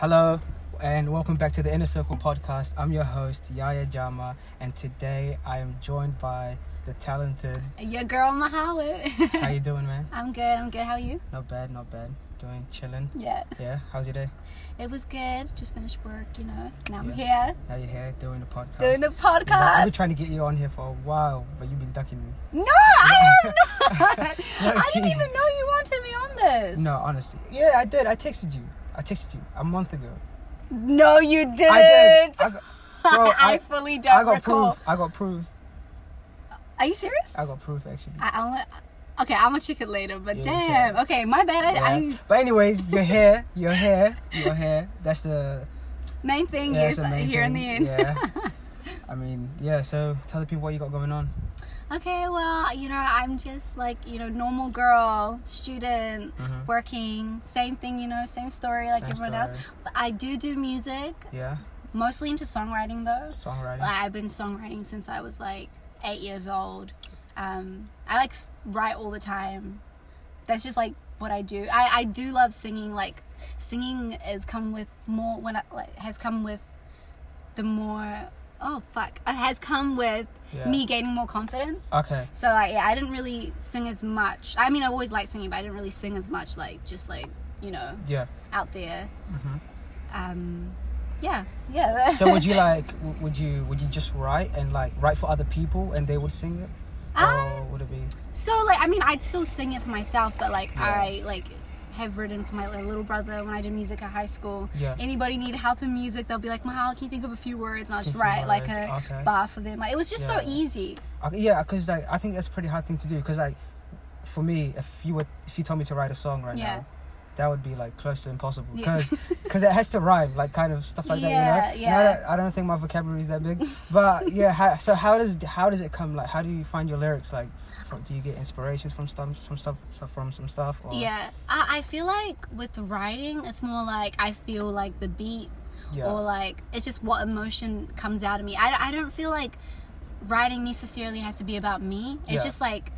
Hello and welcome back to the Inner Circle Podcast. I'm your host, Yaya Jama, and today I am joined by the talented... Your girl, Mahalo. How you doing, man? I'm good. How are you? Not bad. Chilling. Yeah. Yeah? How's your day? It was good. Just finished work, you know. Now I'm here. Now you're here doing the podcast. I've been trying to get you on here for a while, but you've been ducking me. No, I am not. I didn't even know you wanted me on this. No, honestly. Yeah, I did. I texted you a month ago. No, you didn't. I did. I fully don't recall. I got proof. Are you serious? I got proof, actually. Okay, I'm gonna check it later, but yeah, damn. Yeah. Okay, my bad. But anyways, you're here. That's the main thing. Yeah, here in the end. Yeah. I mean, yeah. So tell the people what you got going on. Okay, well, you know, I'm just like, you know, normal girl, student, mm-hmm. working, same thing, you know, same story like everyone else. But I do music. Yeah. Mostly into songwriting though. Like, I've been songwriting since I was like 8 years old. I like write all the time. That's just like what I do. I do love singing. Like, singing has come with more me gaining more confidence. Okay. So like, yeah, I didn't really sing as much. I mean, I always liked singing, but I didn't really sing as much. Like, just like, you know. Yeah. Out there. Mhm. Yeah. So would you just write and like write for other people and they would sing it? Would it be? So like, I mean, I'd still sing it for myself, but like, yeah. I like have written for my little brother when I did music at high school. Yeah. Anybody need help in music, they'll be like, Mahal, can you think of a few words? And I'll just write like a bar for them. Like, it was just so easy. Yeah, because like, I think that's a pretty hard thing to do. Because like, for me, if you told me to write a song now, that would be like close to impossible. Because it has to rhyme, like kind of stuff like that. You know? I don't think my vocabulary is that big. But yeah, so how does it come? Like, how do you find your lyrics? Like, do you get inspirations from some stuff? Or? Yeah, I feel like with writing, it's more like I feel like the beat, or like it's just what emotion comes out of me. I don't feel like writing necessarily has to be about me. It's just like,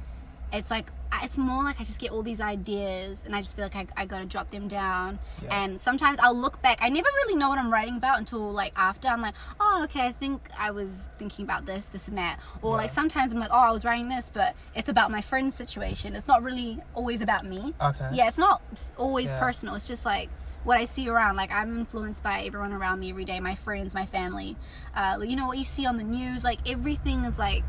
it's like, it's more like I just get all these ideas and I just feel like I gotta jot them down. Yeah. And sometimes I'll look back. I never really know what I'm writing about until like after. I'm like, oh, okay, I think I was thinking about this and that. Or like, sometimes I'm like, oh, I was writing this, but it's about my friend's situation. It's not really always about me. Okay. Yeah, it's not always personal. It's just like what I see around. Like, I'm influenced by everyone around me every day. My friends, my family. You know, what you see on the news. Like, everything is like...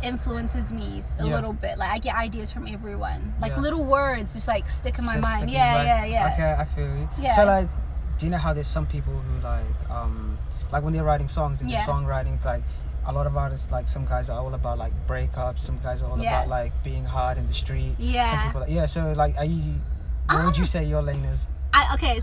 influences me a little bit. Like, I get ideas from everyone. Like, little words just like stick in my mind. Yeah. Okay, I feel you. Yeah. So like, do you know how there's some people who like when they're writing songs and they're songwriting, like a lot of artists, like some guys are all about like breakups, some guys are all about like being hard in the street. Yeah. Some people so like, are you, where would you say your lane is?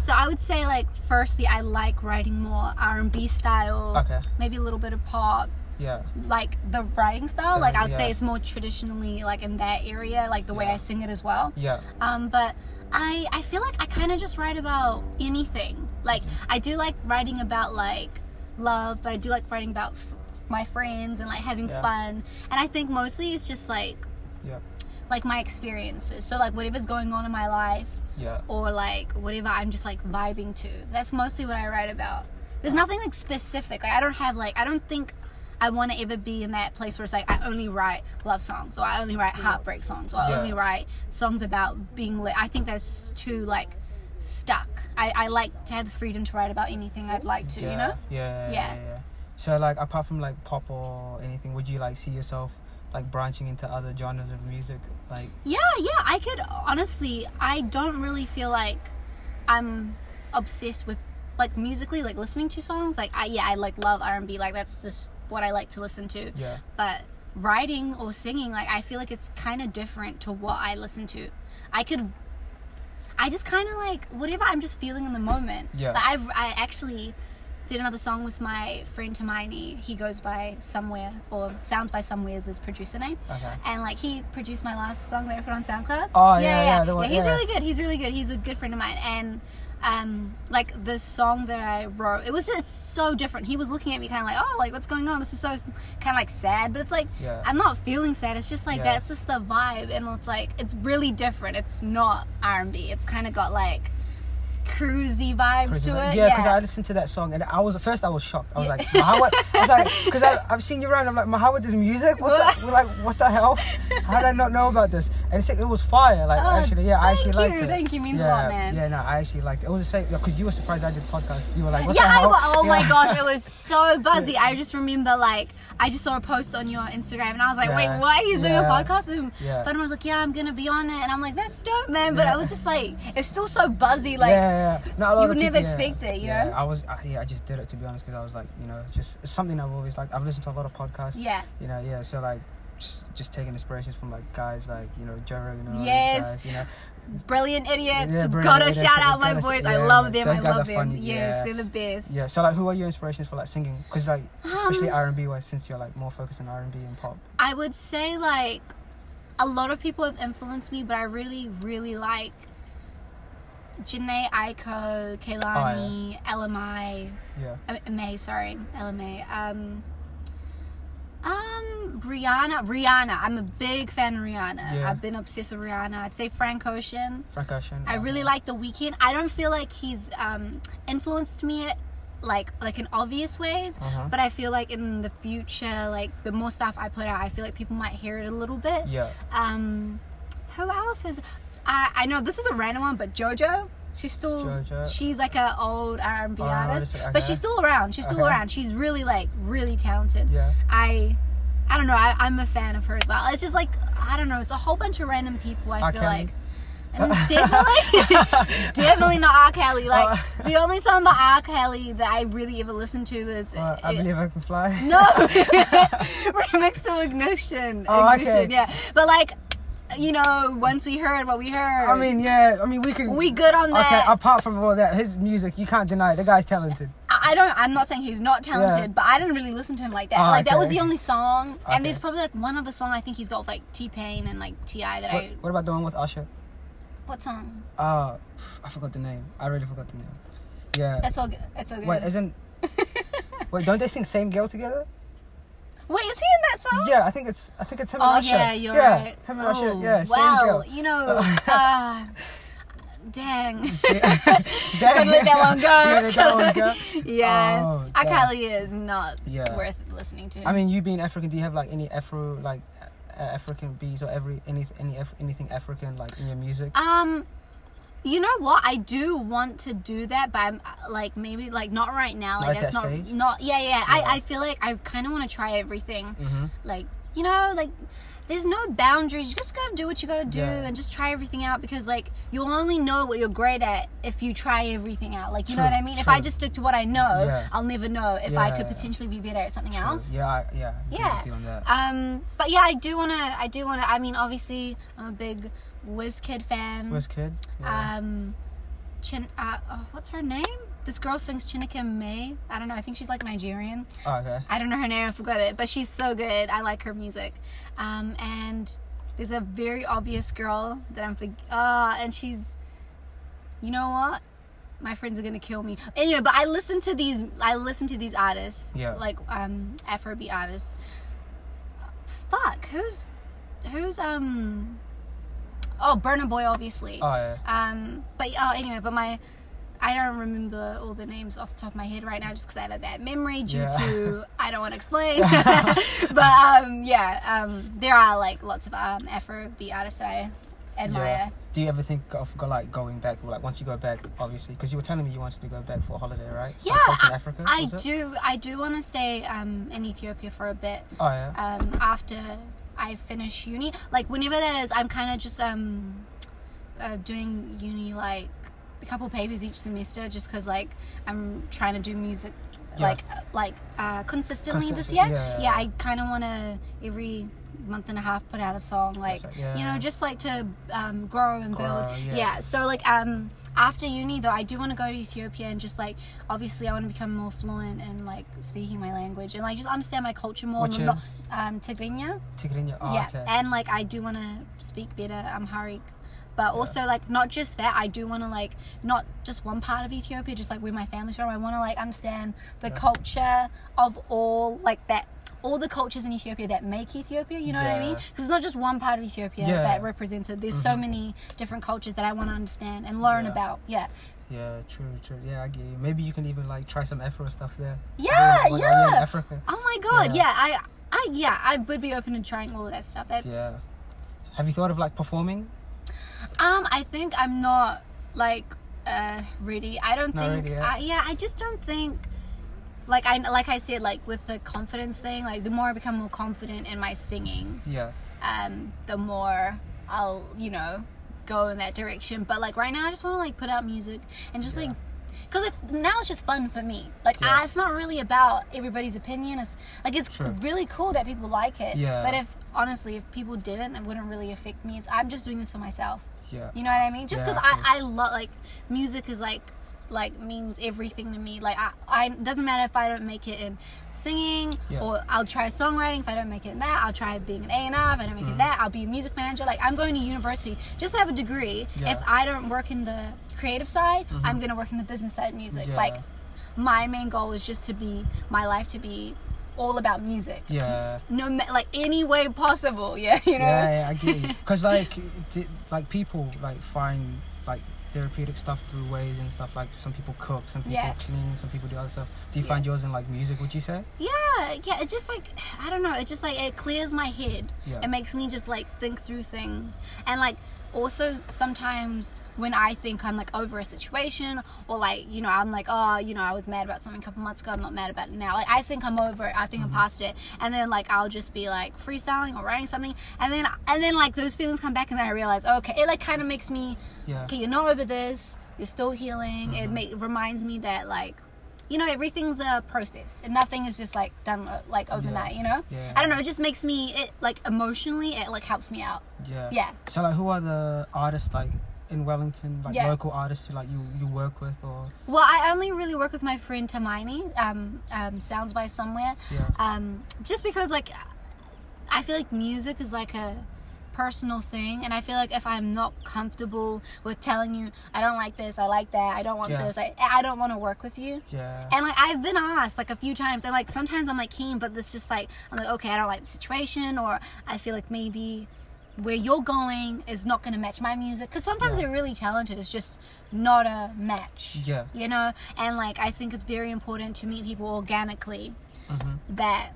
So I would say like, firstly, I like writing more R&B style. Okay. Maybe a little bit of pop. Yeah. Like the writing style, like I would say it's more traditionally like in that area, like the way I sing it as well. Yeah. But I feel like I kind of just write about anything. Like, I do like writing about like love, but I do like writing about my friends and like having fun. And I think mostly it's just like like my experiences. So like, whatever's going on in my life or like whatever I'm just like vibing to. That's mostly what I write about. There's nothing like specific. Like, I don't think I want to ever be in that place where it's like, I only write love songs, or I only write heartbreak songs, or I only write songs about being lit. I think that's too like stuck. I like to have the freedom to write about anything I'd like to, you know? Yeah. So like, apart from like pop or anything, would you like see yourself like branching into other genres of music? Like, I could honestly, I don't really feel like I'm obsessed with like musically, like listening to songs. Like, I like love R&B, like that's just what I like to listen to. Yeah. But writing or singing, like, I feel like it's kind of different to what I listen to. I just kind of like whatever I'm just feeling in the moment. Yeah. Like, I actually did another song with my friend Tamaini. He goes by Somewhere, or Sounds by Somewhere is his producer name. Okay. And like, he produced my last song that I put on SoundCloud. Oh yeah. He's really good. He's a good friend of mine. And like the song that I wrote, it was just so different. He was looking at me kind of like, oh, like what's going on? This is so kind of like sad, but it's like, I'm not feeling sad. It's just like, that's just the vibe. And it's like, it's really different. It's not R&B. It's kind of got like cruisy vibes to it. Yeah, because I listened to that song and I was, at first I was shocked. I was like, Mahawa? I was like, because I've seen you around. I'm like, Mahawa does music? What the hell? How did I not know about this? And it was fire. Like, I actually liked it. Thank you, means a lot, man. Yeah, no, I actually liked it. It was the same, because you were surprised I did podcasts. You were like, what the hell? My gosh, it was so buzzy. Yeah. I just remember, like, I just saw a post on your Instagram and I was like, wait, why are you doing a podcast? And Fatima was like, I'm going to be on it. And I'm like, that's dope, man. But I was just like, it's still so buzzy. Like, no, you would never expect it, you know? I just did it, to be honest, because I was like, you know, just it's something I've always liked. I've listened to a lot of podcasts. Yeah. You know, yeah. So, like, just taking inspirations from, like, guys like, you know, Joe Rogan and all those guys, you know. Brilliant Idiots. Gotta shout out my boys. Yeah, I love them. Funny. Yes, they're the best. Yeah. So, like, who are your inspirations for, like, singing? Because, like, especially R&B, where since you're, like, more focused on R&B and pop. I would say, like, a lot of people have influenced me, but I really, really like Jhené Aiko, Kehlani, LMI. LMA. Rihanna. I'm a big fan of Rihanna. Yeah. I've been obsessed with Rihanna. I'd say Frank Ocean. I really like The Weeknd. I don't feel like he's influenced me like in obvious ways, but I feel like in the future, like the more stuff I put out, I feel like people might hear it a little bit. Yeah. Who else has? I know this is a random one, but Jojo. She's like an old R&B artist, but she's still around. She's really really talented. Yeah. I don't know. I'm a fan of her as well. It's just like, I don't know. It's a whole bunch of random people. I feel like. And definitely not R Kelly. Like the only song by R Kelly that I really ever listened to is I Believe I Can Fly. No, remix to Ignition. Yeah. But like. You know, once we heard what we heard. We good on that. Okay, apart from all that, his music, you can't deny it. The guy's talented. I'm not saying he's not talented, but I didn't really listen to him like that. That was the only song. Okay. And there's probably like one other song I think he's got with, like, T-Pain and like T.I. What about the one with Usher? What song? I forgot the name. I really forgot the name. Yeah. That's all good. Wait, don't they sing Same Girl together? Wait, is he in that song? Yeah, I think it's him and Usher. Oh, yeah, you're right. Him and Usher, Same Girl. You know, dang. Couldn't let that one go. Yeah. R. Kelly is not worth listening to. I mean, you being African, do you have, like, any Afro, like, African beats or anything African, like, in your music? You know what? I do want to do that, but I'm like, maybe like not right now. Like that's that not. I feel like I kind of want to try everything. Mm-hmm. Like, you know, like there's no boundaries. You just gotta do what you gotta do and just try everything out, because like you'll only know what you're great at if you try everything out. Like, you know what I mean? True. If I just stick to what I know, I'll never know if I could potentially be better at something else. Yeah. But yeah, I do wanna. I mean, obviously, I'm a big Wizkid fan. What's her name? This girl sings Chineke May. I don't know. I think she's like Nigerian. Oh, okay. I don't know her name. I forgot it. But she's so good. I like her music. And there's a very obvious girl that I'm and she's, you know what? My friends are gonna kill me. Anyway, but I listen to these artists. Yeah. Like Afrobeat artists. Fuck. Who's Oh, Burna Boy, obviously. Oh, yeah. I don't remember all the names off the top of my head right now, just because I have a bad memory due to, I don't want to explain. But, there are, like, lots of Afrobeat artists that I admire. Yeah. Do you ever think of, like, going back, like, once you go back, obviously, because you were telling me you wanted to go back for a holiday, right? Someplace in Africa? I do want to stay in Ethiopia for a bit. Oh, yeah. After I finish uni, like whenever that is. I'm kind of just doing uni like a couple papers each semester, just because like I'm trying to do music consistently this year. Yeah, I kind of want to every month and a half put out a song, like you know, just like to grow and build. So like after uni though, I do want to go to Ethiopia and just like, obviously I want to become more fluent in like speaking my language and like just understand my culture more. Which is? Tigrinya. Tigrinya, okay. And like I do want to speak better Amharic. But also like not just that, I do want to like not just one part of Ethiopia, just like where my family's from. I want to like understand the culture of all like that. All the cultures in Ethiopia that make Ethiopia, you know what I mean? Because it's not just one part of Ethiopia that represents it. There's so many different cultures that I want to understand and learn about. Yeah, true. Yeah, I get you. Maybe you can even like try some Afro stuff there. Yeah. Africa. Oh my god. I would be open to trying all of that stuff. Yeah. Have you thought of like performing? I think I'm not like ready. I just don't think. Like I said, like with the confidence thing, like the more I become more confident in my singing, the more I'll go in that direction. But like right now, I just want to like put out music and just like, because now it's just fun for me. Like it's not really about everybody's opinion. It's like it's True. Really cool that people like it. Yeah. But if people didn't, it wouldn't really affect me. I'm just doing this for myself. Yeah. You know what I mean? Just because I love like music is like means everything to me. Like I doesn't matter if I don't make it in singing or I'll try songwriting. If I don't make it in that, I'll try being an A&R. If I don't make it in that, I'll be a music manager. Like I'm going to university just to have a degree. If I don't work in the creative side, I'm going to work in the business side of music. Like my main goal is just to be my life to be all about music. No, like any way possible. I get you. Because like people like find like therapeutic stuff through ways and stuff. Like some people cook, some people clean, some people do other stuff. Do you find yours in like music, would you say? It just like, I don't know, it just like it clears my head. It makes me just like think through things. And like also sometimes when I think I'm like over a situation, or like I'm like, I was mad about something a couple months ago, I'm not mad about it now. Like I think I'm over it, I think I'm past it, and then like I'll just be like freestyling or writing something, and then like those feelings come back, and then I realize, it like kind of makes me, okay, you're not over this, you're still healing. It reminds me that like, everything's a process and nothing is just like done like overnight. I don't know, it just makes me, it like emotionally it like helps me out. So like, who are the artists like in Wellington, like local artists who like you work with? Or I only really work with my friend Tamaini, Sounds by Somewhere. Just because like I feel like music is like a personal thing, and I feel like if I'm not comfortable with telling you I don't like this, I like that, I don't want this, I don't want to work with you. And like I've been asked like a few times, and like sometimes I'm like keen, but it's just like I'm like, okay, I don't like the situation, or I feel like maybe where you're going is not going to match my music, because sometimes they're really talented, it's just not a match. And like I think it's very important to meet people organically that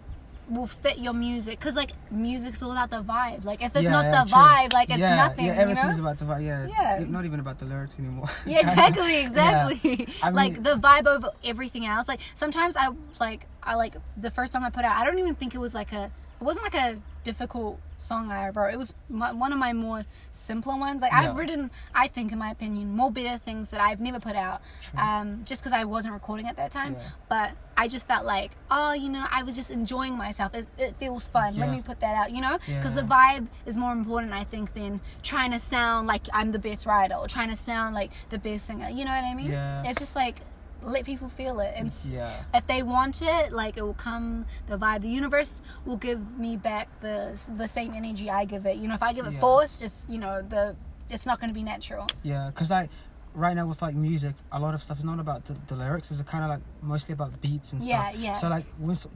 will fit your music, because like music's all about the vibe. Like if it's not the vibe, like it's nothing. Everything's about the vibe. Not even about the lyrics anymore. Exactly. I mean, like the vibe over everything else. Like sometimes I the first song I put out, I don't even think it was like it wasn't like a difficult song I wrote. It was one of my more simpler ones. Like I've written, I think in my opinion, more better things that I've never put out, just because I wasn't recording at that time. But I just felt like, I was just enjoying myself. It feels fun. Let me put that out, because the vibe is more important, I think, than trying to sound like I'm the best writer or trying to sound like the best singer. You know what I mean? It's just like, let people feel it, and if they want it, like it will come. The vibe, the universe will give me back the same energy I give it. If I give it force, just it's not going to be natural. Because like right now with like music, a lot of stuff is not about the lyrics. It's kind of like mostly about beats and stuff. So like,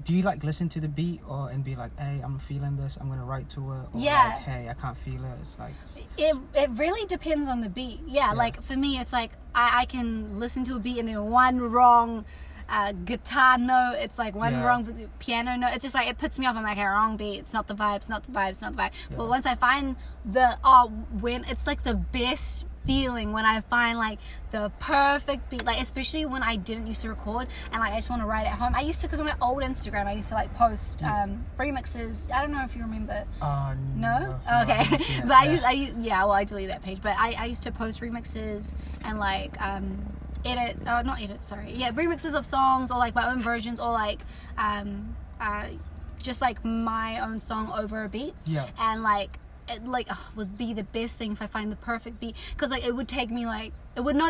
do you like listen to the beat and be like, hey, I'm feeling this, I'm gonna write to it? Or like, hey, I can't feel it. It's like it really depends on the beat. Like for me, it's like I can listen to a beat and then one wrong guitar note, it's like one wrong piano note, it's just like it puts me off. I'm like, a wrong beat, it's not the vibe, but once I find when it's like the best feeling, when I find like the perfect beat, like especially when I didn't used to record and like I just want to write at home. I used to, because on my old Instagram I used to like post remixes. I don't know if you remember. No? Okay. But I deleted that page, but I used to post remixes and like remixes of songs, or like my own versions, or like just like my own song over a beat. And like it like would be the best thing if I find the perfect beat, because like it would not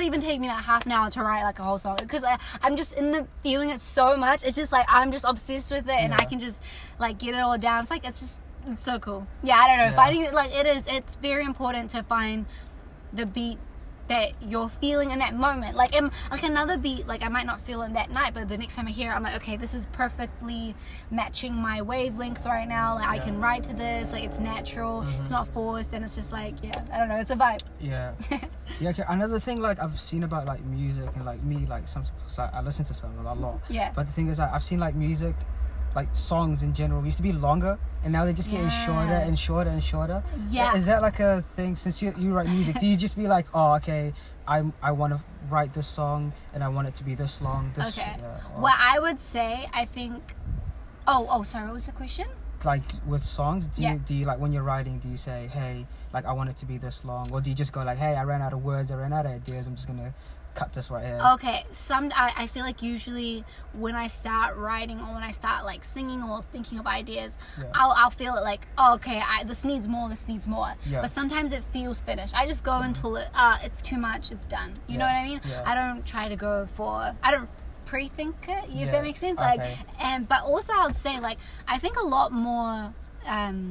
even take me like half an hour to write like a whole song, because I'm just in the feeling it so much. It's just like I'm just obsessed with it, and I can just like get it all down. It's like it's so cool. I don't know. Finding it, like it's very important to find the beat that you're feeling in that moment. Like, another beat, like, I might not feel in that night, but the next time I hear it, I'm like, okay, this is perfectly matching my wavelength right now. Like, yeah. I can write to this. Like, it's natural. Mm-hmm. It's not forced. And it's just like, yeah, I don't know. It's a vibe. Yeah. Yeah, okay. Another thing, like, I've seen about, like, music and, like, me, like, sometimes I listen to something a lot. Yeah. But the thing is, like, I've seen, like, music, like, songs in general used to be longer, and now they're just getting shorter and shorter and shorter. Yeah. Is that like a thing? Since you write music, do you just be like, oh, okay, I want to write this song and I want it to be this long? This, okay. Well, I would say, I think... Oh, sorry, what was the question? Like, with songs, do you like, when you're writing, do you say, hey, like, I want it to be this long? Or do you just go like, hey, I ran out of words, I ran out of ideas, I'm just going to cut this right here? Okay, I feel like usually when I start writing or when I start like singing or thinking of ideas, I'll feel it like, oh, okay, this needs more. Yeah. But sometimes it feels finished. I just go until it's too much, it's done. You know what I mean? Yeah. I don't pre-think it, if that makes sense. Like, okay. But also I would say, like, I think a lot more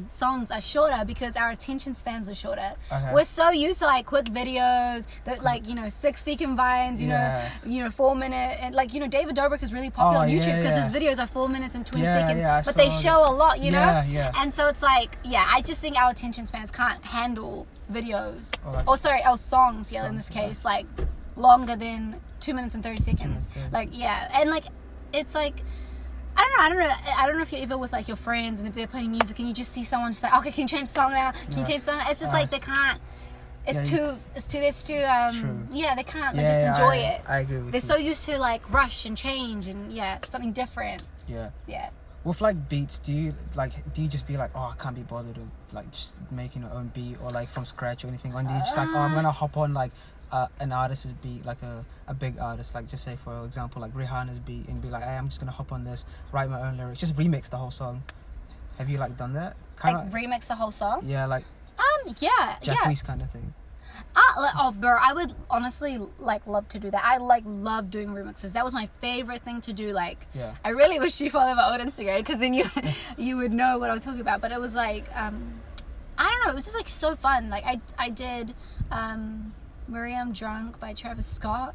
songs are shorter because our attention spans are shorter. Okay. We're so used to like quick videos, that, like, you know, 6-second vines, you know, 4 minute, and like, you know, David Dobrik is really popular on YouTube because his videos are 4 minutes and 20 seconds, but they show a lot, you know? Yeah. And so it's like, I just think our attention spans can't handle videos, or songs, in this case, like longer than 2 minutes and 30 seconds. Like, and like, it's like, I don't know if you're ever with like your friends and if they're playing music and you just see someone just like, okay, can you change the song now? It's just like they can't. It's too. They can't. They just enjoy it. I agree with you. They're so used to like rush and change and something different. Yeah. Yeah. With like beats, do you just be like, oh, I can't be bothered with like just making your own beat or like from scratch or anything? Or do you just like, oh, I'm gonna hop on like an artist's beat, like a big artist, like just say for example like Rihanna's beat, and be like, hey, I'm just gonna hop on this, write my own lyrics, just remix the whole song. Have you like done that? Remix the whole song? Yeah, like Japanese kind of thing. Bro, I would honestly like love to do that. I like love doing remixes. That was my favorite thing to do. Like, I really wish you followed my old Instagram because then you would know what I was talking about. But it was like, I don't know, it was just like so fun. Like I did. Mariyam Drunk by Travis Scott.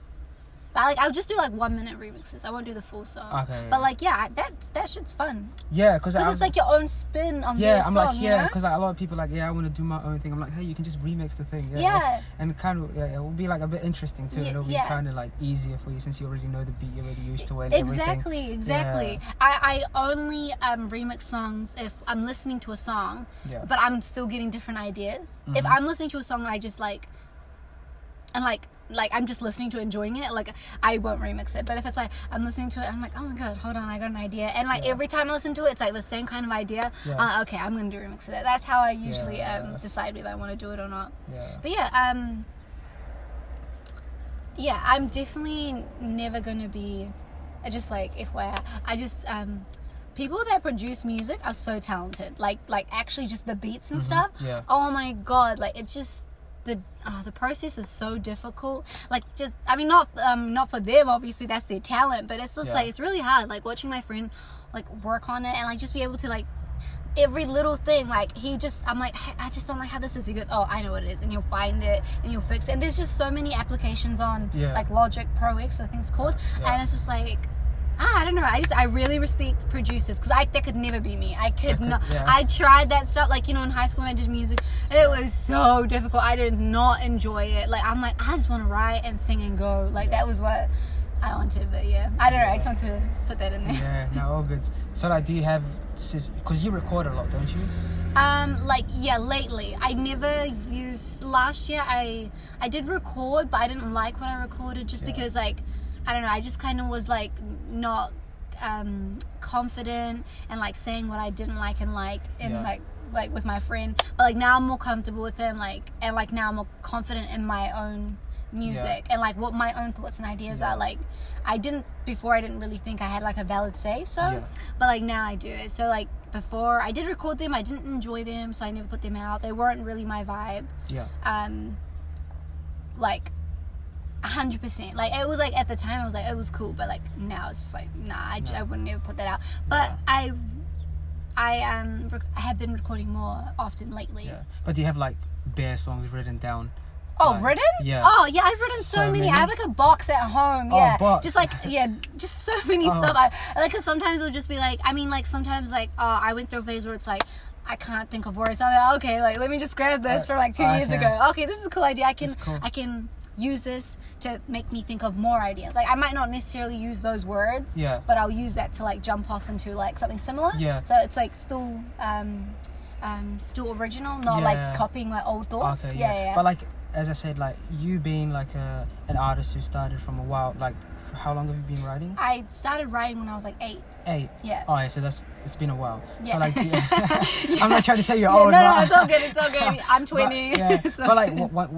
But like, I'll just do like 1 minute remixes. I won't do the full song. Okay, but like, that shit's fun. Yeah, because it's like your own spin on the song. Yeah, I'm like, because like, a lot of people like, I want to do my own thing. I'm like, hey, you can just remix the thing. And kind of it will be like a bit interesting too. It'll be kind of like easier for you since you already know the beat. You're already used to it. Exactly. Yeah. I only remix songs if I'm listening to a song, but I'm still getting different ideas. Mm-hmm. If I'm listening to a song, I just like. And like I'm just listening to it, enjoying it, like I won't remix it. But if it's like I'm listening to it, I'm like, oh my god, hold on, I got an idea. And like every time I listen to it, it's like the same kind of idea. Okay, I'm gonna do a remix of that. That's how I usually decide whether I want to do it or not. But I'm definitely never gonna be just like, FYI, I just people that produce music are so talented, like actually just the beats and stuff. Oh my god, like it's just the process is so difficult. Like, just I mean, not for them, obviously that's their talent, but it's just like it's really hard. Like watching my friend like work on it and like just be able to like every little thing. Like I'm like, hey, I just don't like how this is. He goes, oh, I know what it is, and you'll find it and you'll fix it. And there's just so many applications on like Logic Pro X, I think it's called, and it's just like. I don't know. I really respect producers because that could never be me. I could not. Yeah. I tried that stuff, like, you know, in high school when I did music. It was so difficult. I did not enjoy it. Like, I'm like, I just want to write and sing and go. Like, that was what I wanted. But I don't know. I just want to put that in there. All good. So, like, do you have? Because you record a lot, don't you? Lately. I never used. Last year, I did record, but I didn't like what I recorded just because like. I don't know, I just kind of was like not confident and like saying what I didn't like and like with my friend, but like now I'm more comfortable with him, like, and like now I'm more confident in my own music and like what my own thoughts and ideas are. Like I didn't really think I had like a valid say so, but like now I do. So like before I did record them, I didn't enjoy them, so I never put them out. They weren't really my vibe. 100%. Like it was like at the time I was like it was cool, but like now it's just like nah. I wouldn't ever put that out. But I have been recording more often lately. But do you have like bare songs written down Oh, written? Yeah. Oh, yeah, I've written so many. I have like a box at home. Oh, yeah. Box. Just like, yeah, just so many stuff. I like, because sometimes it'll just be like, I mean, like, sometimes, like, I went through a phase where it's like, I can't think of words. I'm like, okay, like, let me just grab this from like 2 years ago. Okay, this is a cool idea. I can use this to make me think of more ideas. Like, I might not necessarily use those words, but I'll use that to like jump off into like something similar. Yeah. So it's like still original, not like copying my old thoughts. Okay, yeah. But like, as I said, like you being like an artist who started from a while, like how long have you been writing? I started writing when I was like 8. 8? Yeah. Oh yeah, so it's been a while. Yeah. So like, I'm not trying to say you're old. No, it's all good. I'm 20. But, yeah. But like,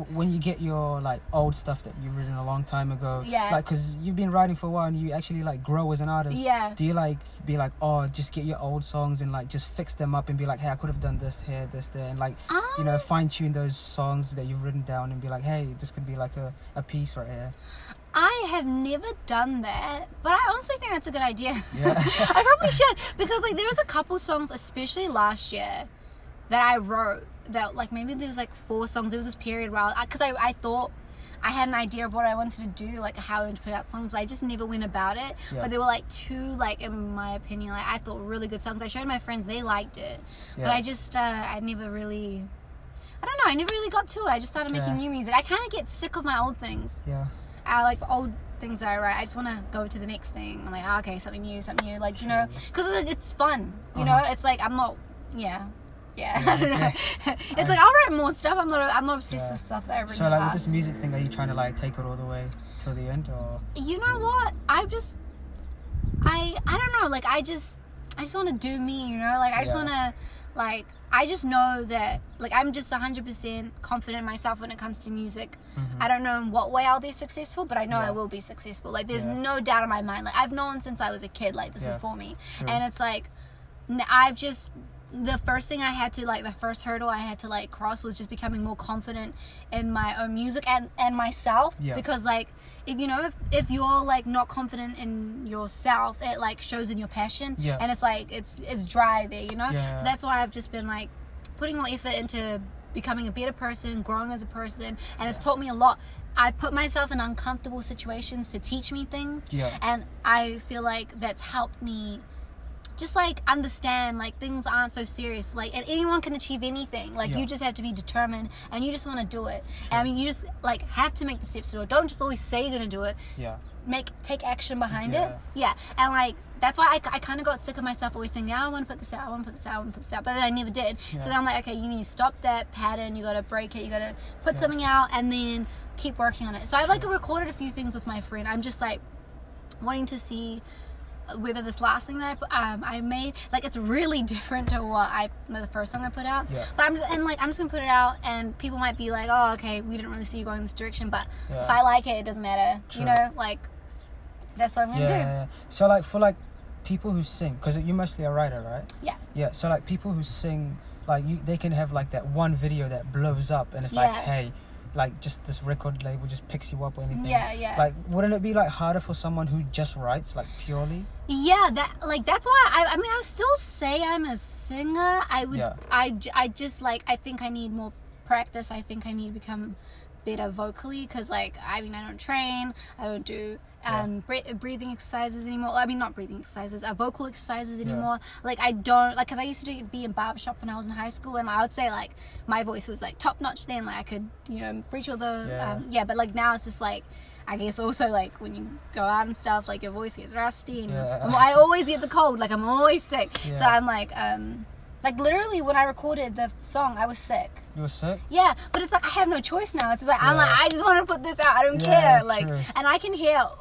when you get your like old stuff that you've written a long time ago, like, because you've been writing for a while and you actually like grow as an artist. Yeah. Do you like be like, oh, just get your old songs and like just fix them up and be like, hey, I could have done this here, this there, and like you know, fine tune those songs that you've written down and be like, hey, this could be like a piece right here. I have never done that, but I honestly think that's a good idea. Yeah. I probably should, because like there was a couple songs, especially last year, that I wrote that like maybe there was like 4 songs. There was this period where I thought I had an idea of what I wanted to do, like how I wanted to put out songs, but I just never went about it. Yeah. But there were like 2, like in my opinion, like I thought really good songs. I showed my friends, they liked it, but I just I never really got to it. I just started making new music. I kind of get sick of my old things. Yeah. I like old things that I write. I just want to go to the next thing. I'm like, oh, okay, something new. Like, you know, because it's fun. You know, it's like I'm not. Yeah. I don't know. It's like I'll write more stuff. I'm not obsessed with stuff that I've written. So like with this music thing, are you trying to like take it all the way till the end, or? You know what? I don't know. Like I just want to do me. You know, like I just want to like. I just know that, like, I'm just 100% confident in myself when it comes to music. Mm-hmm. I don't know in what way I'll be successful, but I know I will be successful. Like, there's no doubt in my mind. Like, I've known since I was a kid, like, this is for me. True. And it's like, the first hurdle I had to, like, cross was just becoming more confident in my own music and myself. Yeah. Because, like, if you're, like, not confident in yourself, it, like, shows in your passion. Yeah. And it's, like, it's dry there, you know? Yeah. So that's why I've just been, like, putting more effort into becoming a better person, growing as a person. And it's taught me a lot. I put myself in uncomfortable situations to teach me things. Yeah. And I feel like that's helped me just, like, understand, like, things aren't so serious. Like, and anyone can achieve anything. Like, you just have to be determined, and you just want to do it. Sure. And, I mean, you just, like, have to make the steps to do it. Don't just always say you're going to do it. Yeah. Take action behind it. Yeah. And, like, that's why I kind of got sick of myself always saying, yeah, I want to put this out, I want to put this out, I want to put this out. But then I never did. Yeah. So then I'm like, okay, you need to stop that pattern. You got to break it. You got to put something out and then keep working on it. So I've, like, recorded a few things with my friend. I'm just, like, wanting to see whether this last thing that I made, like, it's really different to what the first song I put out. Yeah. But I'm just gonna put it out, and people might be like, oh, okay, we didn't really see you going in this direction, but if I like it doesn't matter. True. You know, like, that's what I'm gonna do. Yeah. So like for like people who sing, because you're mostly a writer, right? Yeah. Yeah. So like people who sing, like they can have like that one video that blows up, and it's like, hey, like just this record label just picks you up or anything. Yeah. Like, wouldn't it be like harder for someone who just writes, like, purely? Yeah, that, like, that's why I mean, I still say I'm a singer. I would, I just, like, I think I need more practice. I think I need to become better vocally, because, like, I mean, I don't train. I don't do breathing exercises anymore. I mean, not breathing exercises, vocal exercises anymore. Yeah. Like, I don't, like, because I used to be in barbershop when I was in high school, and I would say, like, my voice was, like, top notch then. Like, I could, you know, reach all the, but, like, now it's just, like, I guess also, like, when you go out and stuff, like, your voice gets rusty, and I always get the cold. Like, I'm always sick. Yeah. So I'm, like, like, literally, when I recorded the song, I was sick. You were sick? Yeah, but it's like, I have no choice now. It's just like, I'm like, I just want to put this out. I don't care. Like, true. And I can hear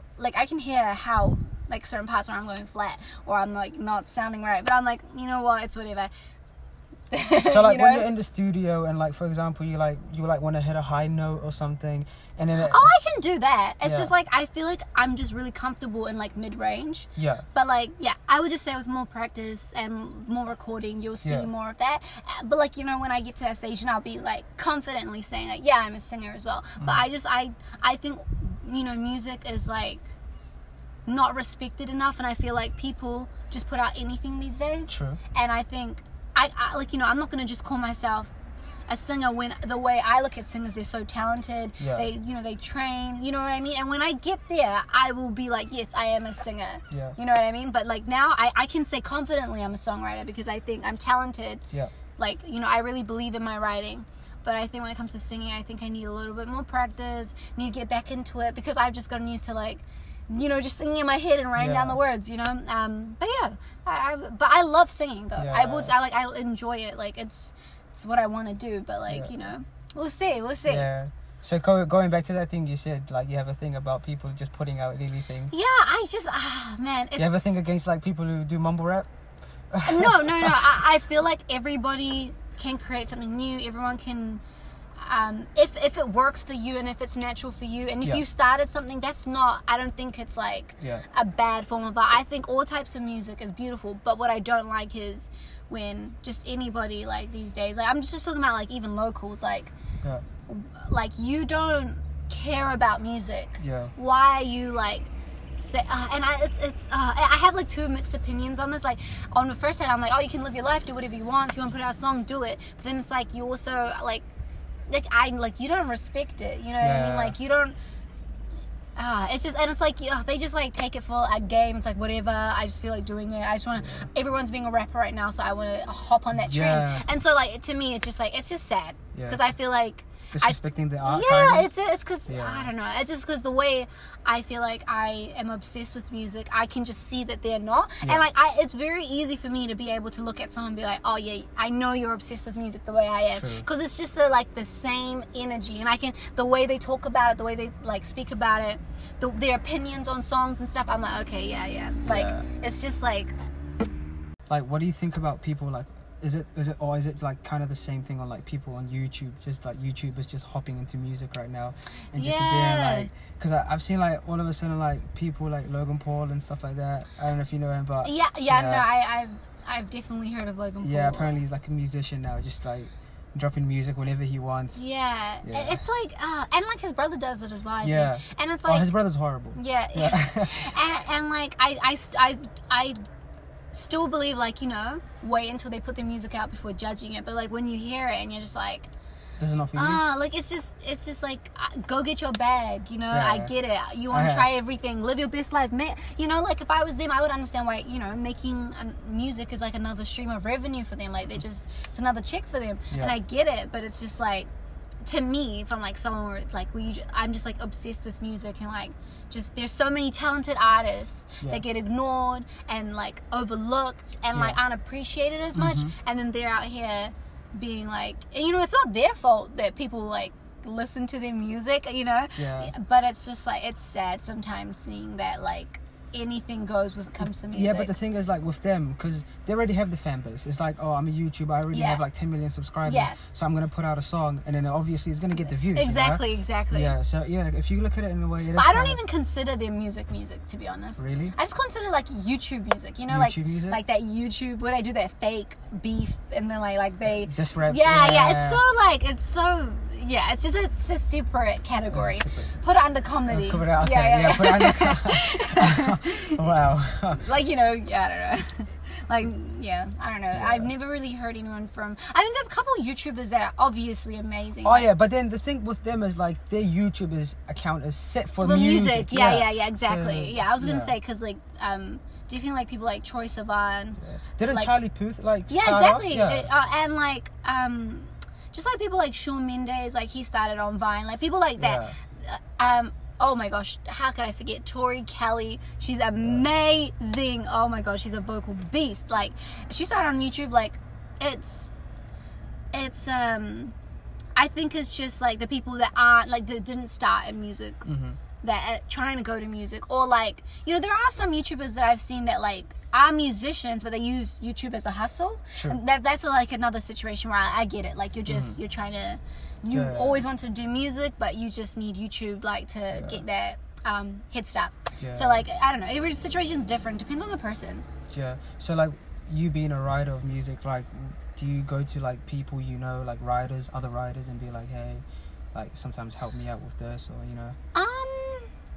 how, like, certain parts where I'm going flat or I'm, like, not sounding right. But I'm like, you know what? It's whatever. So, like, you know? When you're in the studio and, like, for example, you want to hit a high note or something. And then I can do that. It's just, like, I feel like I'm just really comfortable in, like, mid-range. Yeah. But, like, I would just say with more practice and more recording, you'll see more of that. But, like, you know, when I get to that stage, and I'll be, like, confidently saying, like, yeah, I'm a singer as well. Mm. But I think, you know, music is, like, not respected enough. And I feel like people just put out anything these days. True. And I think, I like, you know, I'm not going to just call myself a singer when the way I look at singers, they're so talented. Yeah. They train, you know what I mean? And when I get there, I will be like, yes, I am a singer. Yeah. You know what I mean? But like now I can say confidently I'm a songwriter because I think I'm talented. Yeah. Like, you know, I really believe in my writing. But I think when it comes to singing, I think I need a little bit more practice, need to get back into it because I've just gotten used to like, you know, just singing in my head and writing down the words, you know. But yeah, I love singing though. Yeah. I enjoy it. Like it's what I want to do. But like you know, we'll see. Yeah. So going back to that thing you said, like you have a thing about people just putting out anything. Yeah, I just you have a thing against like people who do mumble rap? No. I feel like everybody can create something new. Everyone can. If it works for you and if it's natural for you and if you started something, that's not, I don't think it's like a bad form of art. I think all types of music is beautiful, but what I don't like is when just anybody like these days, like I'm just talking about like even locals, like you don't care about music. Yeah. Why are you like say, I have like two mixed opinions on this. Like on the first hand, I'm like, oh, you can live your life, do whatever you want. If you want to put out a song, do it. But then it's like you also like you don't respect it, you know what I mean? Like you don't it's just, and it's like they just like take it for a game. It's like whatever, I just feel like doing it. I just want to everyone's being a rapper right now, so I want to hop on that trend. And so like to me it's just like it's just sad because I feel like disrespecting the art. Yeah, it's because I don't know. It's just because the way I feel like I am obsessed with music, I can just see that they're not, and like it's very easy for me to be able to look at someone and be like, oh yeah, I know you're obsessed with music the way I am, because it's just like the same energy, and I can the way they talk about it, the way they like speak about it, their opinions on songs and stuff. I'm like, okay, yeah, like it's just like what do you think about people like? Is it like kind of the same thing on like people on YouTube, just like YouTubers just hopping into music right now and just being like, because I've seen like all of a sudden like people like Logan Paul and stuff like that. I don't know if you know him, but I've definitely heard of Logan Paul. Yeah, apparently he's like a musician now, just like dropping music whenever he wants. Yeah. It's like and like his brother does it as well. I think. And it's like his brother's horrible. Yeah. and like I still believe like, you know, wait until they put their music out before judging it, but like when you hear it and you're just like, this is not for you. Like it's just like go get your bag, you know. I get it, you want to try everything, live your best life, man. You know, like if I was them, I would understand why, you know, making music is like another stream of revenue for them, like they just, it's another check for them, and I get it. But it's just like, to me, if I'm like someone where like I'm just like obsessed with music and like just there's so many talented artists that get ignored and like overlooked and like unappreciated as much, and then they're out here being like, and you know, it's not their fault that people like listen to their music, you know, but it's just like it's sad sometimes seeing that like anything goes when it comes to music. Yeah, but the thing is like with them, because they already have the fan base. It's like, oh, I'm a YouTuber, I already have like 10 million subscribers, so I'm going to put out a song and then obviously it's going to get the views. Exactly. Yeah, so yeah, if you look at it in a way, but I don't even consider their music to be honest. Really? I just consider like YouTube music, you know, like that YouTube where they do that fake beef and then like they this rap. Yeah, it's just a separate category. Put it under comedy. Put it out there. Put it under comedy. Wow. Like, you know, I don't know. Like, I don't know. Yeah. I've never really heard anyone from... I mean, there's a couple of YouTubers that are obviously amazing. Oh, like, yeah, but then the thing with them is, like, their YouTubers account is set for music. Yeah, exactly. So, I was going to say, because, like, definitely, like, people like Troye Sivan. Yeah. Didn't like, Charlie Puth, like, start exactly. off? And, like, just, like, people like Shawn Mendes, like, he started on Vine. Like, people like that. Oh my gosh, how could I forget Tori Kelly? She's amazing. Oh my gosh, she's a vocal beast. Like, she started on YouTube. Like, it's I think it's just like the people that aren't like that didn't start in music, that are trying to go to music, or like, you know, there are some YouTubers that I've seen that like are musicians but they use YouTube as a hustle. Sure. And that's like another situation where I get it. Like, you're just you're trying to. You always want to do music, but you just need YouTube, like, to get that head start. Yeah. So, like, I don't know. Every situation's different. Depends on the person. Yeah. So, like, you being a writer of music, like, do you go to, like, people you know, like, writers, other writers, and be like, hey, like, sometimes help me out with this, or, you know?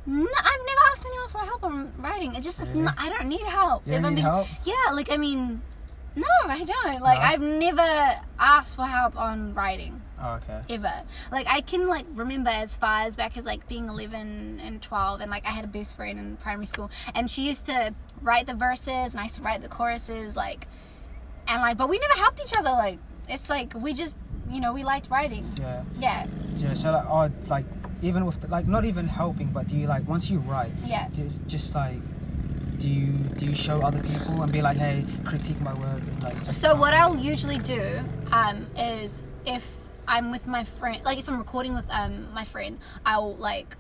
No, I've never asked anyone for help on writing. It's just, it's not, I don't need help. You don't need help? Yeah, like, I mean... No, I don't. Like, no? I've never asked for help on writing. Oh, okay. Ever. Like, I can, like, remember as far as back as, like, being 11 and 12, and, like, I had a best friend in primary school, and she used to write the verses, and I used to write the choruses, like, and, like, but we never helped each other, like, it's, like, we just, you know, we liked writing. Yeah. Yeah. Yeah, so, like, oh, like, even with, like, not even helping, but do you, like, once you write, yeah, just, like, do you show other people and be like, hey, critique my work? And like, so what I'll usually do is if I'm with my friend, like if I'm recording with my friend, I'll like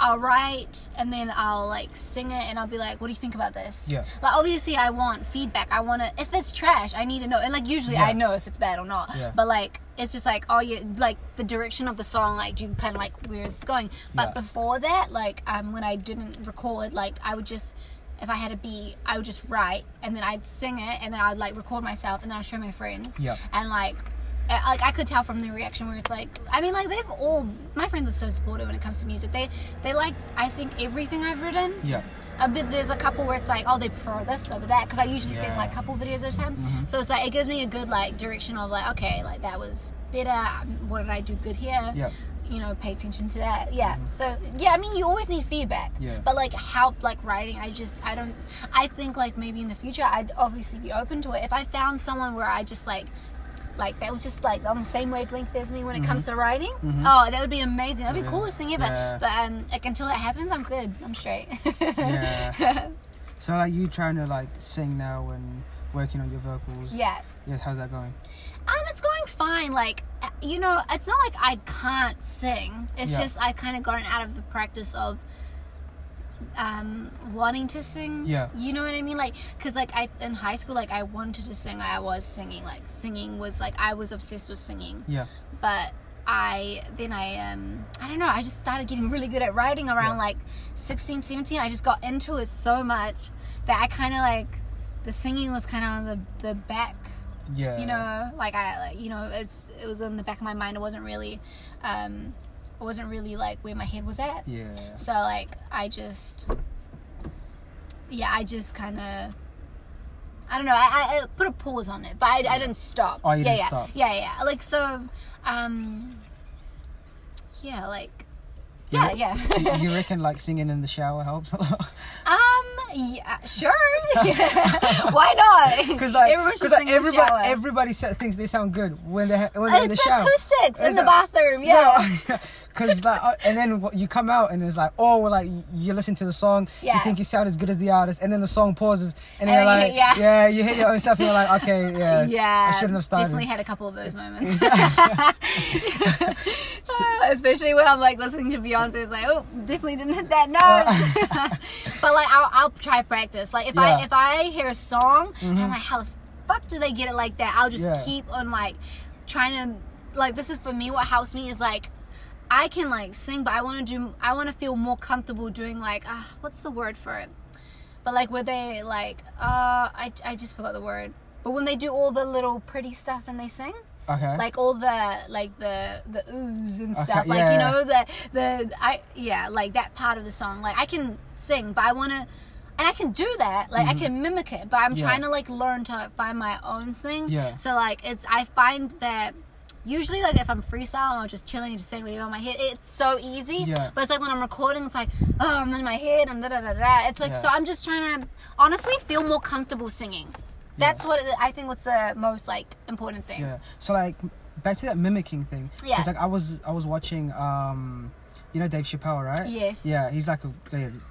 I'll write and then I'll like sing it and I'll be like, what do you think about this? Yeah. Like obviously I want feedback. I want to, if it's trash, I need to know. And like usually yeah. I know if it's bad or not. Yeah. But like it's just like, oh yeah, like the direction of the song, like do you kind of like where it's going. But yeah. Before that, like when I didn't record, like I would just, if I had a beat, I would just write and then I'd sing it and then I'd like record myself and then I'd show my friends. Yeah. And like I could tell from the reaction where it's like, I mean like they've all, my friends are so supportive when it comes to music. They liked, I think, everything I've written. Yeah. But there's a couple where it's like, oh, they prefer this over that, because I usually send like a couple videos at a time. Mm-hmm. So it's like, it gives me a good like direction of like, okay, like that was better, what did I do good here? Yeah. You know, pay attention to that. Yeah. Mm-hmm. So yeah, I mean you always need feedback. Yeah. But like help, like writing, I think like maybe in the future I'd obviously be open to it if I found someone where I just like that was just like on the same wavelength as me when it mm-hmm. comes to writing. Mm-hmm. Oh, that would be amazing. That'd be the coolest thing ever. Yeah. But like until it happens, I'm good. I'm straight. Yeah. So like you trying to like sing now and working on your vocals. Yeah. Yeah. How's that going? It's going fine. Like, you know, it's not like I can't sing. It's just I've kind of gotten out of the practice of wanting to sing. Yeah. You know what I mean? Like, cause like I, in high school, like I wanted to sing. I was singing. Like singing was like, I was obsessed with singing. Yeah. But I don't know, I just started getting really good at writing around like 16, 17. I just got into it so much that I kind of like, the singing was kind of on the back. Yeah. You know, like it was on the back of my mind. It wasn't really, like where my head was at. Yeah. So like I just kind of, I don't know. I put a pause on it, but I didn't stop. Oh, you didn't stop. Yeah. Like so, yeah, like, yeah. You reckon like singing in the shower helps a lot? Yeah, sure. Yeah. Why not? Because like everybody thinks they sound good when they're in the shower. Acoustics in the bathroom, yeah. Because no, like, and then you come out and it's like, oh, like you listen to the song, you think you sound as good as the artist, and then the song pauses, and then you're like, you hit your own stuff, and you're like, okay, yeah, I shouldn't have started. Definitely had a couple of those moments. Especially when I'm like listening to Beyonce, it's like, oh, definitely didn't hit that note. But like I'll try practice. Like if I hear a song and I'm like, how the fuck do they get it like that? I'll just keep on like trying to, like, this is for me, what helps me is like, I can like sing, but I want to feel more comfortable doing like, what's the word for it? But like where they like, I just forgot the word. But when they do all the little pretty stuff and they sing. Okay. Like all the, like the oohs and stuff. Okay, like, you know, like that part of the song. Like I can sing, but I want to, and I can do that. Like I can mimic it, but I'm trying to like learn to find my own thing. Yeah. So like I find that usually like if I'm freestyling or just chilling and just saying whatever on my head, it's so easy. Yeah. But it's like when I'm recording, it's like, oh, I'm in my head, I'm da da da da. It's like, so I'm just trying to honestly feel more comfortable singing. That's what I think. What's the most like important thing? Yeah. So like back to that mimicking thing. Yeah. It's like I was watching you know Dave Chappelle, right? Yes. Yeah. He's like a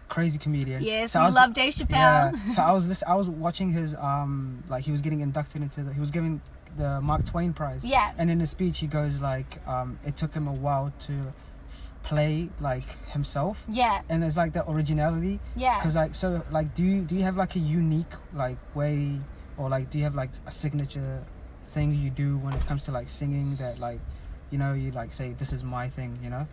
crazy comedian. Yes. So I love Dave Chappelle. Yeah. So I was watching his like he was getting inducted into he was giving the Mark Twain Prize. Yeah. And in his speech he goes like it took him a while to play like himself. Yeah. And it's like that originality. Yeah. Because like so like do you have like a unique like way? Or like, do you have like a signature thing you do when it comes to like singing that like, you know, you like say this is my thing, you know?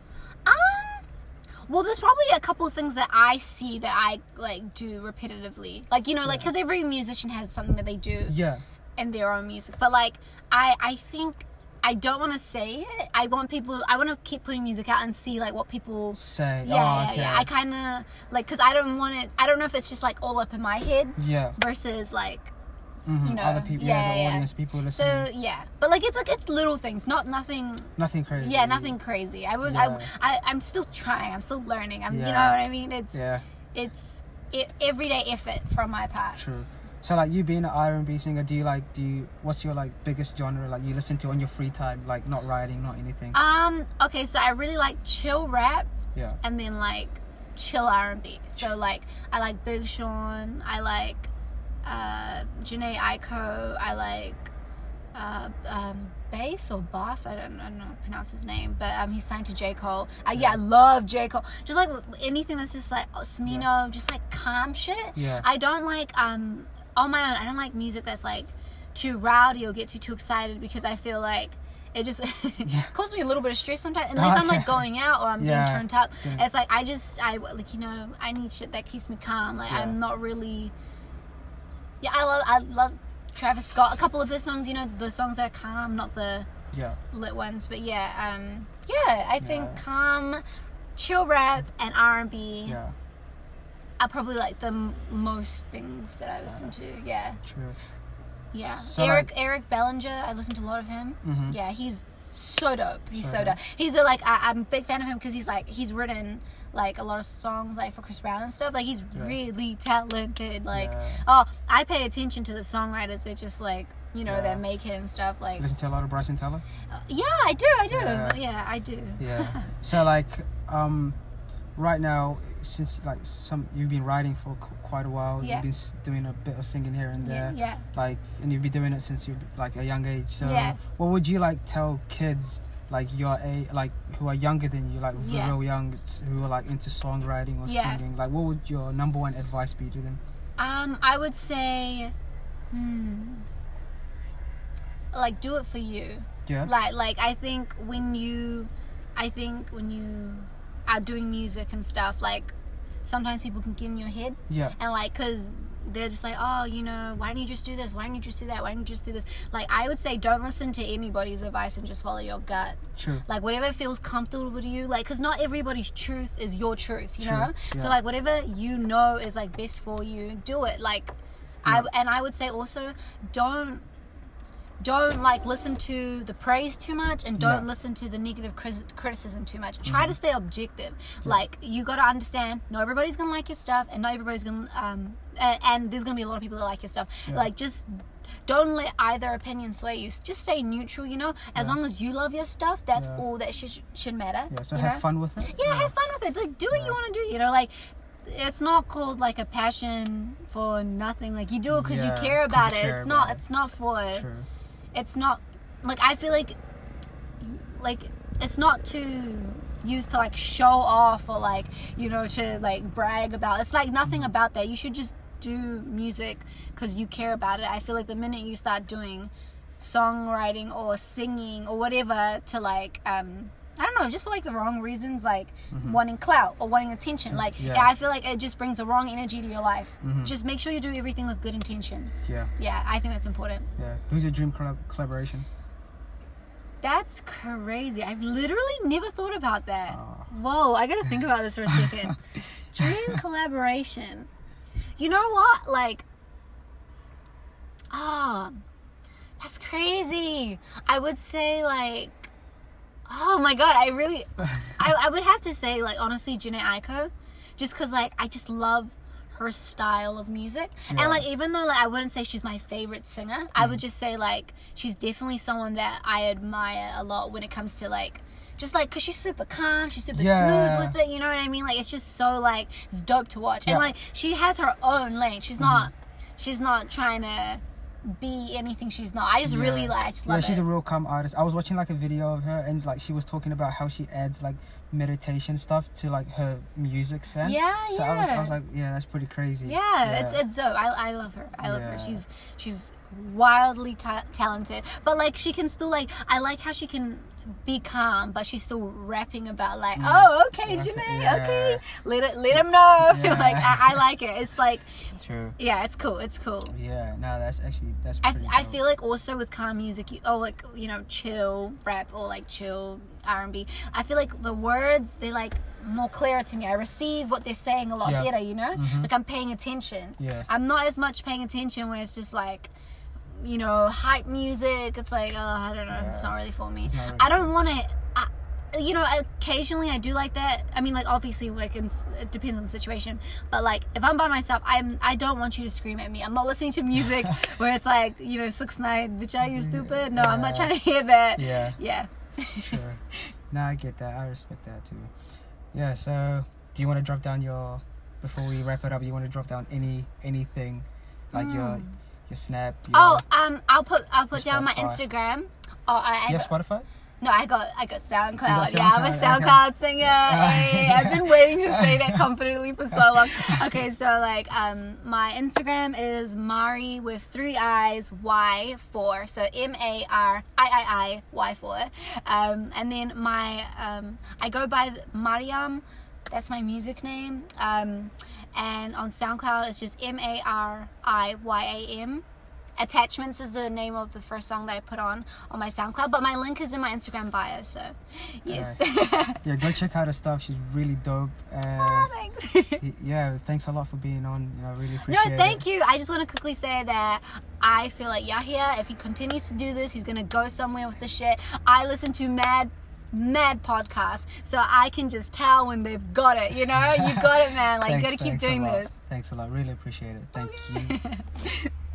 Well, there's probably a couple of things that I see that I like do repetitively, like you know, like because every musician has something that they do, in their own music. But like, I think I don't want to say it. I want to keep putting music out and see like what people say. Yeah, oh, okay. I kind of like because I don't know if it's just like all up in my head. Yeah. Versus like. you know, other people, the audience, people listening. So but like it's little things, nothing crazy. Nothing crazy. I'm still trying. I'm still learning. I'm you know what I mean. It's everyday effort from my part. True. So like you being an R&B singer, what's your like biggest genre like you listen to on your free time, like not writing, not anything? Okay, so I really like chill rap. Yeah. And then like chill R&B. So like I like Big Sean, I like Jhené Aiko, I like Bass or Boss, I don't know how to pronounce his name, but he's signed to J Cole. I love J Cole. Just like anything that's just like just like calm shit. Yeah. I don't like on my own, I don't like music that's like too rowdy or gets you too excited, because I feel like it just causes me a little bit of stress sometimes, unless I'm like going out or I'm being turned up. Yeah. It's like I like, you know, I need shit that keeps me calm. Like I'm not really I love Travis Scott, a couple of his songs, you know, the songs that are calm, not the lit ones, but I think calm, chill rap and R&B are probably like the most things that I listen to. True. So Eric Bellinger, I listen to a lot of him. He's so dope. He's a, like I'm a big fan of him because he's like he's written like a lot of songs like for Chris Brown and stuff. Like he's really talented. Like I pay attention to the songwriters. They're just like, you know, they make it and stuff. Like listen to a lot of Bryson Teller. I do. Yeah, I do. Yeah. So like right now, since like you've been writing for quite a while. Yeah. You've been doing a bit of singing here and there. Yeah. Like, and you've been doing it since you're like a young age. So what would you like tell kids like your age, like who are younger than you, like real young, who are like into songwriting or singing? Like, what would your number one advice be to them? I would say, like do it for you. Yeah. Like I think when you are doing music and stuff, like sometimes people can get in your head, and like because they're just like, oh, you know, why didn't you just do this, why didn't you just do that, why didn't you just do this? Like I would say don't listen to anybody's advice and just follow your gut. True. Like whatever feels comfortable to you, like because not everybody's truth is your truth, you know. So like whatever you know is like best for you, do it. Like I would say also don't like listen to the praise too much, and don't listen to the negative criticism too much. Try to stay objective. Like you got to understand, not everybody's gonna like your stuff, and not everybody's gonna and there's gonna be a lot of people that like your stuff. Like just don't let either opinion sway you. Just stay neutral, you know. As long as you love your stuff, that's all that should matter. So have fun with it. Have fun with it. Like do what you want to do, you know. Like it's not called like a passion for nothing. Like you do it because you care about it. It's not like, I feel like it's not too used to like show off or like, you know, to like brag about. It's like nothing about that. You should just do music because you care about it. I feel like the minute you start doing songwriting or singing or whatever to like I don't know, just for like the wrong reasons, like wanting clout or wanting attention, like I feel like it just brings the wrong energy to your life. Just make sure you do everything with good intentions. I think that's important. Who's your dream collaboration? That's crazy. I've literally never thought about that. Whoa, I gotta think about this for a second. Dream collaboration, you know what, like that's crazy. I would say like, oh my god, I would have to say like honestly Jhené Aiko, just cause like I just love her style of music. And like even though like I wouldn't say she's my favorite singer, I would just say like she's definitely someone that I admire a lot when it comes to like just like cause she's super calm, she's super smooth with it, you know what I mean? Like it's just so like it's dope to watch. And like she has her own lane. She's not trying to be anything she's not. I just really like, I just love it. She's a real calm artist. I was watching like a video of her, and like she was talking about how she adds like meditation stuff to like her music set. So I was like, that's pretty crazy. It's dope. I love her. I love her. She's wildly talented, but like she can still like, I like how she can be calm, but she's still rapping about like, oh, okay, Jhené, okay, let him know. Like I like it. It's like, true. Yeah, it's cool. Yeah, no, that's. I feel like also with calm music, like you know, chill rap or like chill R&B. I feel like the words, they're like more clearer to me. I receive what they're saying a lot better. You know, like I'm paying attention. I'm not as much paying attention when it's just like you know, hype music. It's like, oh, I don't know. Yeah. It's not really for me. Really I don't want to... You know, occasionally I do like that. I mean, like, obviously, like, it depends on the situation. But, like, if I'm by myself, I don't want you to scream at me. I'm not listening to music where it's like, you know, 6ix9ine, bitch, are you stupid? No, yeah. I'm not trying to hear that. Yeah. Yeah. Sure. No, I get that. I respect that, too. Yeah, so, do you want to drop down your... Before we wrap it up, you want to drop down anything? Like, your Snap? Your I'll put down my Instagram. Oh, you have Spotify? No, I got SoundCloud. Yeah, I'm a SoundCloud singer. Yeah. Hey, I've been waiting to say that confidently for so long. Okay, so like my Instagram is Mari with 3 I's Y4. So MARIII Y4. And then my I go by Mariyam. That's my music name. And on SoundCloud it's just MARIYAM. Attachments is the name of the first song that I put on my SoundCloud, but my link is in my Instagram bio, so yes. Yeah, go check out her stuff. She's really dope. Thanks. Yeah, thanks a lot for being on. You know, really appreciate it. No, thank you. I just want to quickly say that I feel like Yahya, if he continues to do this, he's going to go somewhere with the shit. I listen to mad podcasts, so I can just tell when they've got it, you know? You got it, man. Like, you got to keep doing this. Thanks a lot. Really appreciate it. Thank you.